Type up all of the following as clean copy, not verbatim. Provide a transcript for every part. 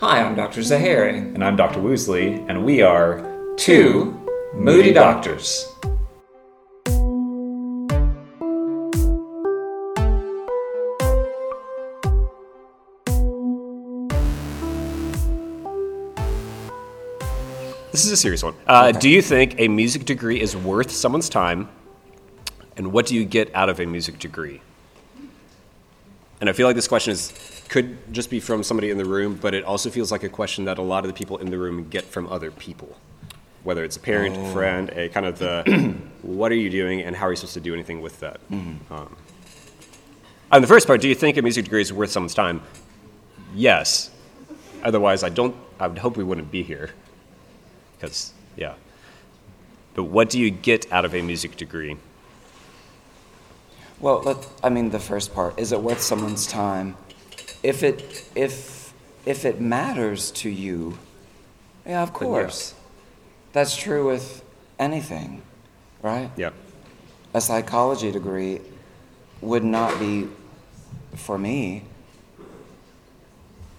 Hi, I'm Dr. Zahari. And I'm Dr. Woosley, and we are Two Moody Doctors. This is a serious one. Okay. Do you think a music degree is worth someone's time? And what do you get out of a music degree? And I feel like this question could just be from somebody in the room, but it also feels like a question that a lot of the people in the room get from other people. Whether it's a parent, a friend, a kind of the, what are you doing and how are you supposed to do anything with that? Mm-hmm. On the first part, do you think a music degree is worth someone's time? Yes. Otherwise, I would hope we wouldn't be here. Because, yeah. But what do you get out of a music degree? Well, the first part, is it worth someone's time? If it matters to you, yeah, of course. Yeah. That's true with anything, right? Yeah. A psychology degree would not be for me,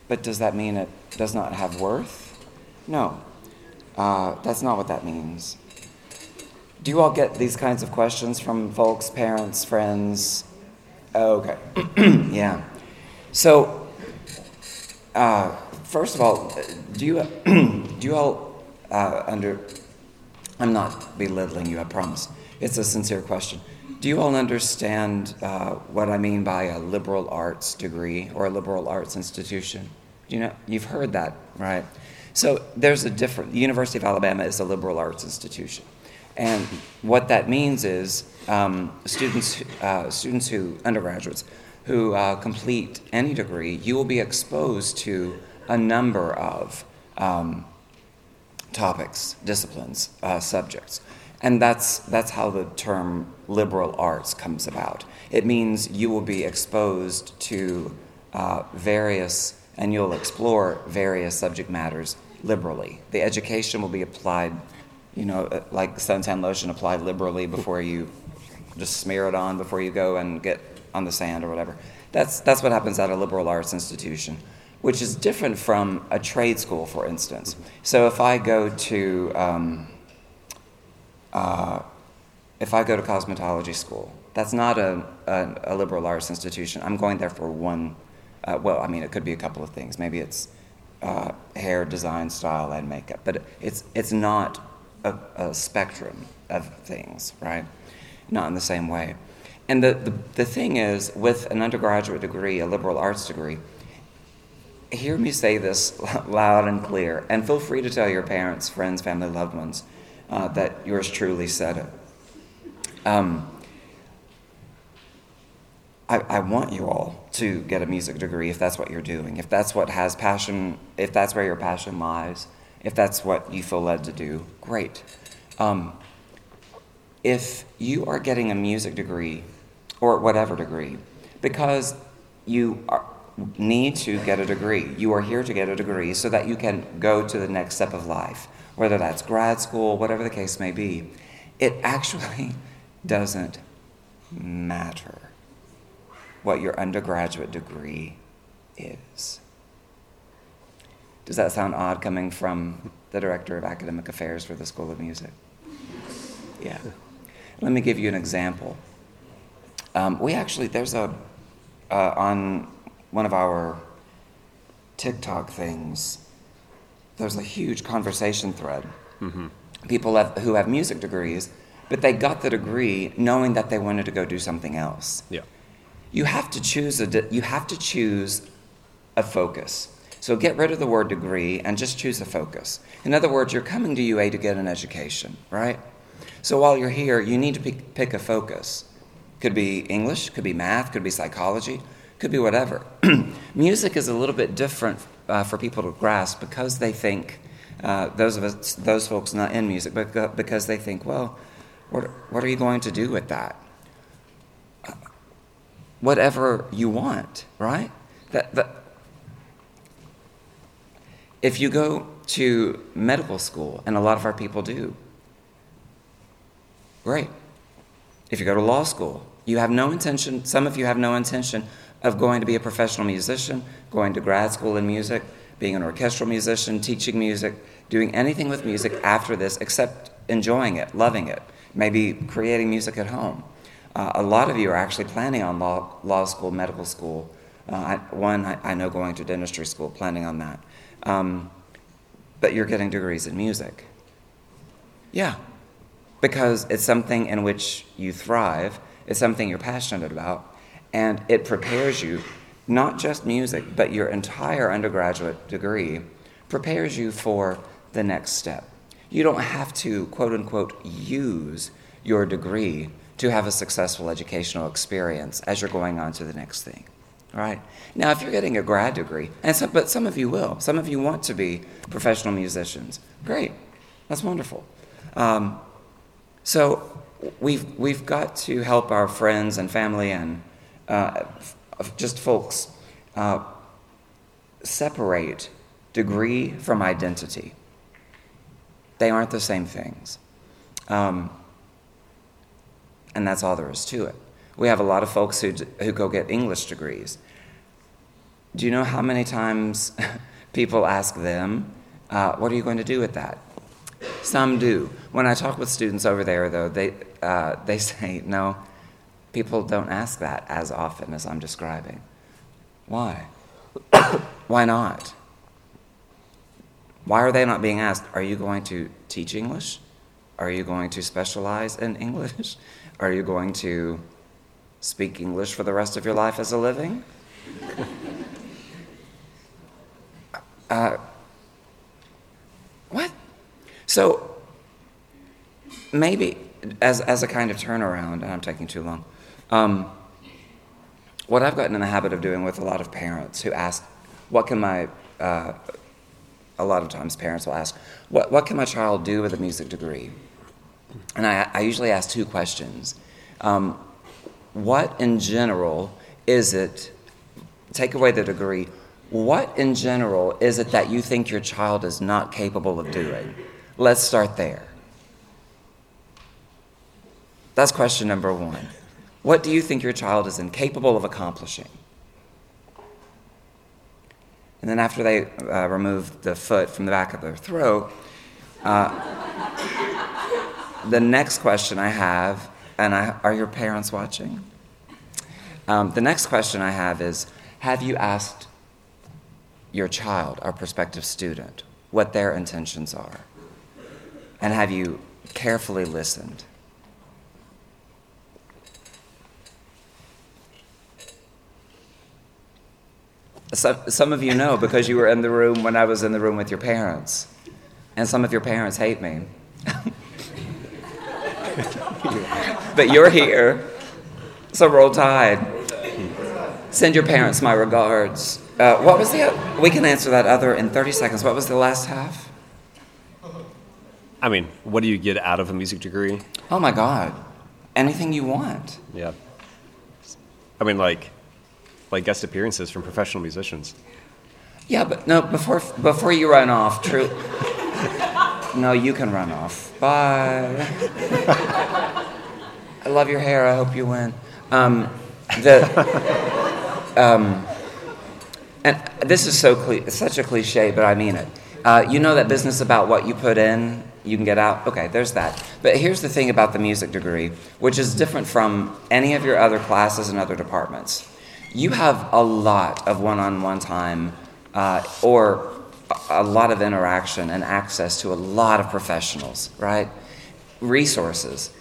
but does that mean it does not have worth? No. That's not what that means. Do you all get these kinds of questions from folks, parents, friends? Oh, okay. Yeah. So, first of all, do you all I'm not belittling you, I promise. It's a sincere question. Do you all understand what I mean by a liberal arts degree or a liberal arts institution? You know, you've heard that, right? So there's a different. The University of Alabama is a liberal arts institution. And what that means is undergraduates, who complete any degree, you will be exposed to a number of topics, disciplines, subjects. And that's how the term liberal arts comes about. It means you will be exposed to and you'll explore various subject matters liberally. The education will be applied, you know, like suntan lotion, applied liberally before you just smear it on before you go and get on the sand or whatever. That's what happens at a liberal arts institution, which is different from a trade school, for instance. So if I go to cosmetology school, that's not a liberal arts institution. I'm going there for one. It could be a couple of things. Maybe it's hair, design, style, and makeup. But it's not a spectrum of things, right? Not in the same way. And the thing is, with an undergraduate degree, a liberal arts degree, hear me say this loud and clear, and feel free to tell your parents, friends, family, loved ones that yours truly said it. I want you all to get a music degree if that's what you're doing, if that's what has passion, if that's where your passion lies, if that's what you feel led to do, great. If you are getting a music degree, or whatever degree, because you need to get a degree, you are here to get a degree so that you can go to the next step of life, whether that's grad school, whatever the case may be, it actually doesn't matter what your undergraduate degree is. Does that sound odd coming from the Director of Academic Affairs for the School of Music? Yeah. Let me give you an example. On one of our TikTok things, there's a huge conversation thread. Mm-hmm. People who have music degrees, but they got the degree knowing that they wanted to go do something else. Yeah. You have to choose a focus. So get rid of the word degree and just choose a focus. In other words, you're coming to UA to get an education, right? So while you're here, you need to pick a focus. Could be English, could be math, could be psychology, could be whatever. Music is a little bit different for people to grasp because they think those folks not in music, but because they think, well, what are you going to do with that? Whatever you want, right? If you go to medical school, and a lot of our people do, great. If you go to law school, you have no intention, some of you have no intention of going to be a professional musician, going to grad school in music, being an orchestral musician, teaching music, doing anything with music after this except enjoying it, loving it, maybe creating music at home. A lot of you are actually planning on law school, medical school. I know going to dentistry school, planning on that. But you're getting degrees in music. Yeah, because it's something in which you thrive, it's something you're passionate about, and it prepares you, not just music, but your entire undergraduate degree prepares you for the next step. You don't have to, quote unquote, use your degree to have a successful educational experience as you're going on to the next thing. All right. Now, if you're getting a grad degree, but some of you will. Some of you want to be professional musicians. Great. That's wonderful. So we've got to help our friends and family and just folks separate degree from identity. They aren't the same things. And that's all there is to it. We have a lot of folks who go get English degrees. Do you know how many times people ask them, what are you going to do with that? Some do. When I talk with students over there, though, they say, no, people don't ask that as often as I'm describing. Why? Why not? Why are they not being asked, are you going to teach English? Are you going to specialize in English? Are you going to speak English for the rest of your life as a living? What? So maybe as a kind of turnaround, and I'm taking too long, what I've gotten in the habit of doing with a lot of parents who ask, a lot of times parents will ask, what can my child do with a music degree? And I usually ask two questions. What in general is it, take away the degree, what in general is it that you think your child is not capable of doing? Let's start there. That's question number one. What do you think your child is incapable of accomplishing? And then after they remove the foot from the back of their throat, the next question I have, are your parents watching? The next question I have is, have you asked your child, our prospective student, what their intentions are? And have you carefully listened? Some of you know because you were in the room when I was in the room with your parents. And some of your parents hate me. But you're here, so roll tide. Send your parents my regards. What was we can answer that other in 30 seconds. What was the last half? I mean, what do you get out of a music degree? Oh my God. Anything you want. Yeah. I mean, like guest appearances from professional musicians. Yeah, but no, before you run off, true. No, you can run off. Bye. I love your hair. I hope you win. And this is such a cliche, but I mean it. You know that business about what you put in, you can get out? Okay, there's that. But here's the thing about the music degree, which is different from any of your other classes and other departments. You have a lot of one-on-one time or a lot of interaction and access to a lot of professionals, right? Resources.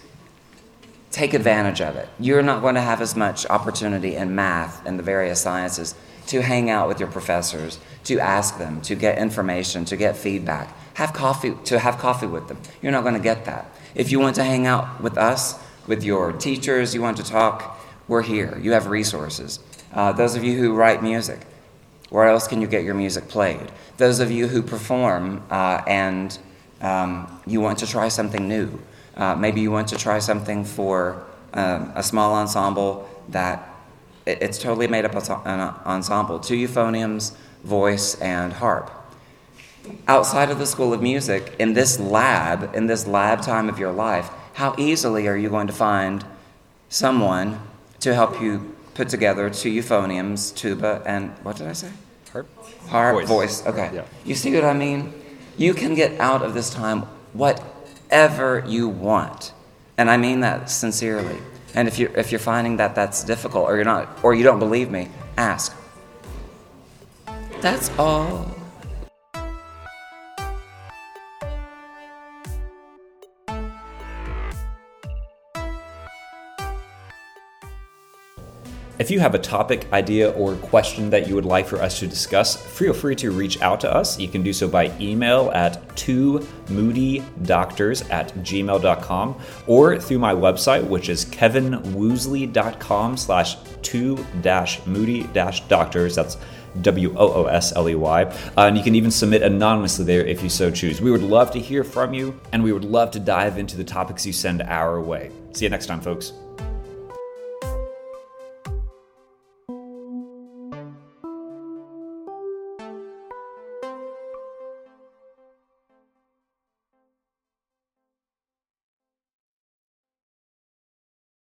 Take advantage of it. You're not going to have as much opportunity in math and the various sciences to hang out with your professors, to ask them, to get information, to get feedback, have coffee with them. You're not going to get that. If you want to hang out with us, with your teachers, you want to talk, we're here. You have resources. Those of you who write music, where else can you get your music played? Those of you who perform and you want to try something new, maybe you want to try something for a small ensemble that it's totally made up of an ensemble, two euphoniums, voice, and harp. Outside of the School of Music, in this lab time of your life, how easily are you going to find someone to help you put together two euphoniums, tuba, and what did I say? Harp voice. Okay. Yeah. You see what I mean? You can get out of this time whatever you want, and I mean that sincerely. And if you're finding that that's difficult, or you're not, or you don't believe me, ask. That's all. If you have a topic, idea, or question that you would like for us to discuss, feel free to reach out to us. You can do so by email at twomoodydoctors@gmail.com or through my website, which is kevinwoosley.com/2-moody-doctors. That's Woosley. And you can even submit anonymously there if you so choose. We would love to hear from you, and we would love to dive into the topics you send our way. See you next time, folks.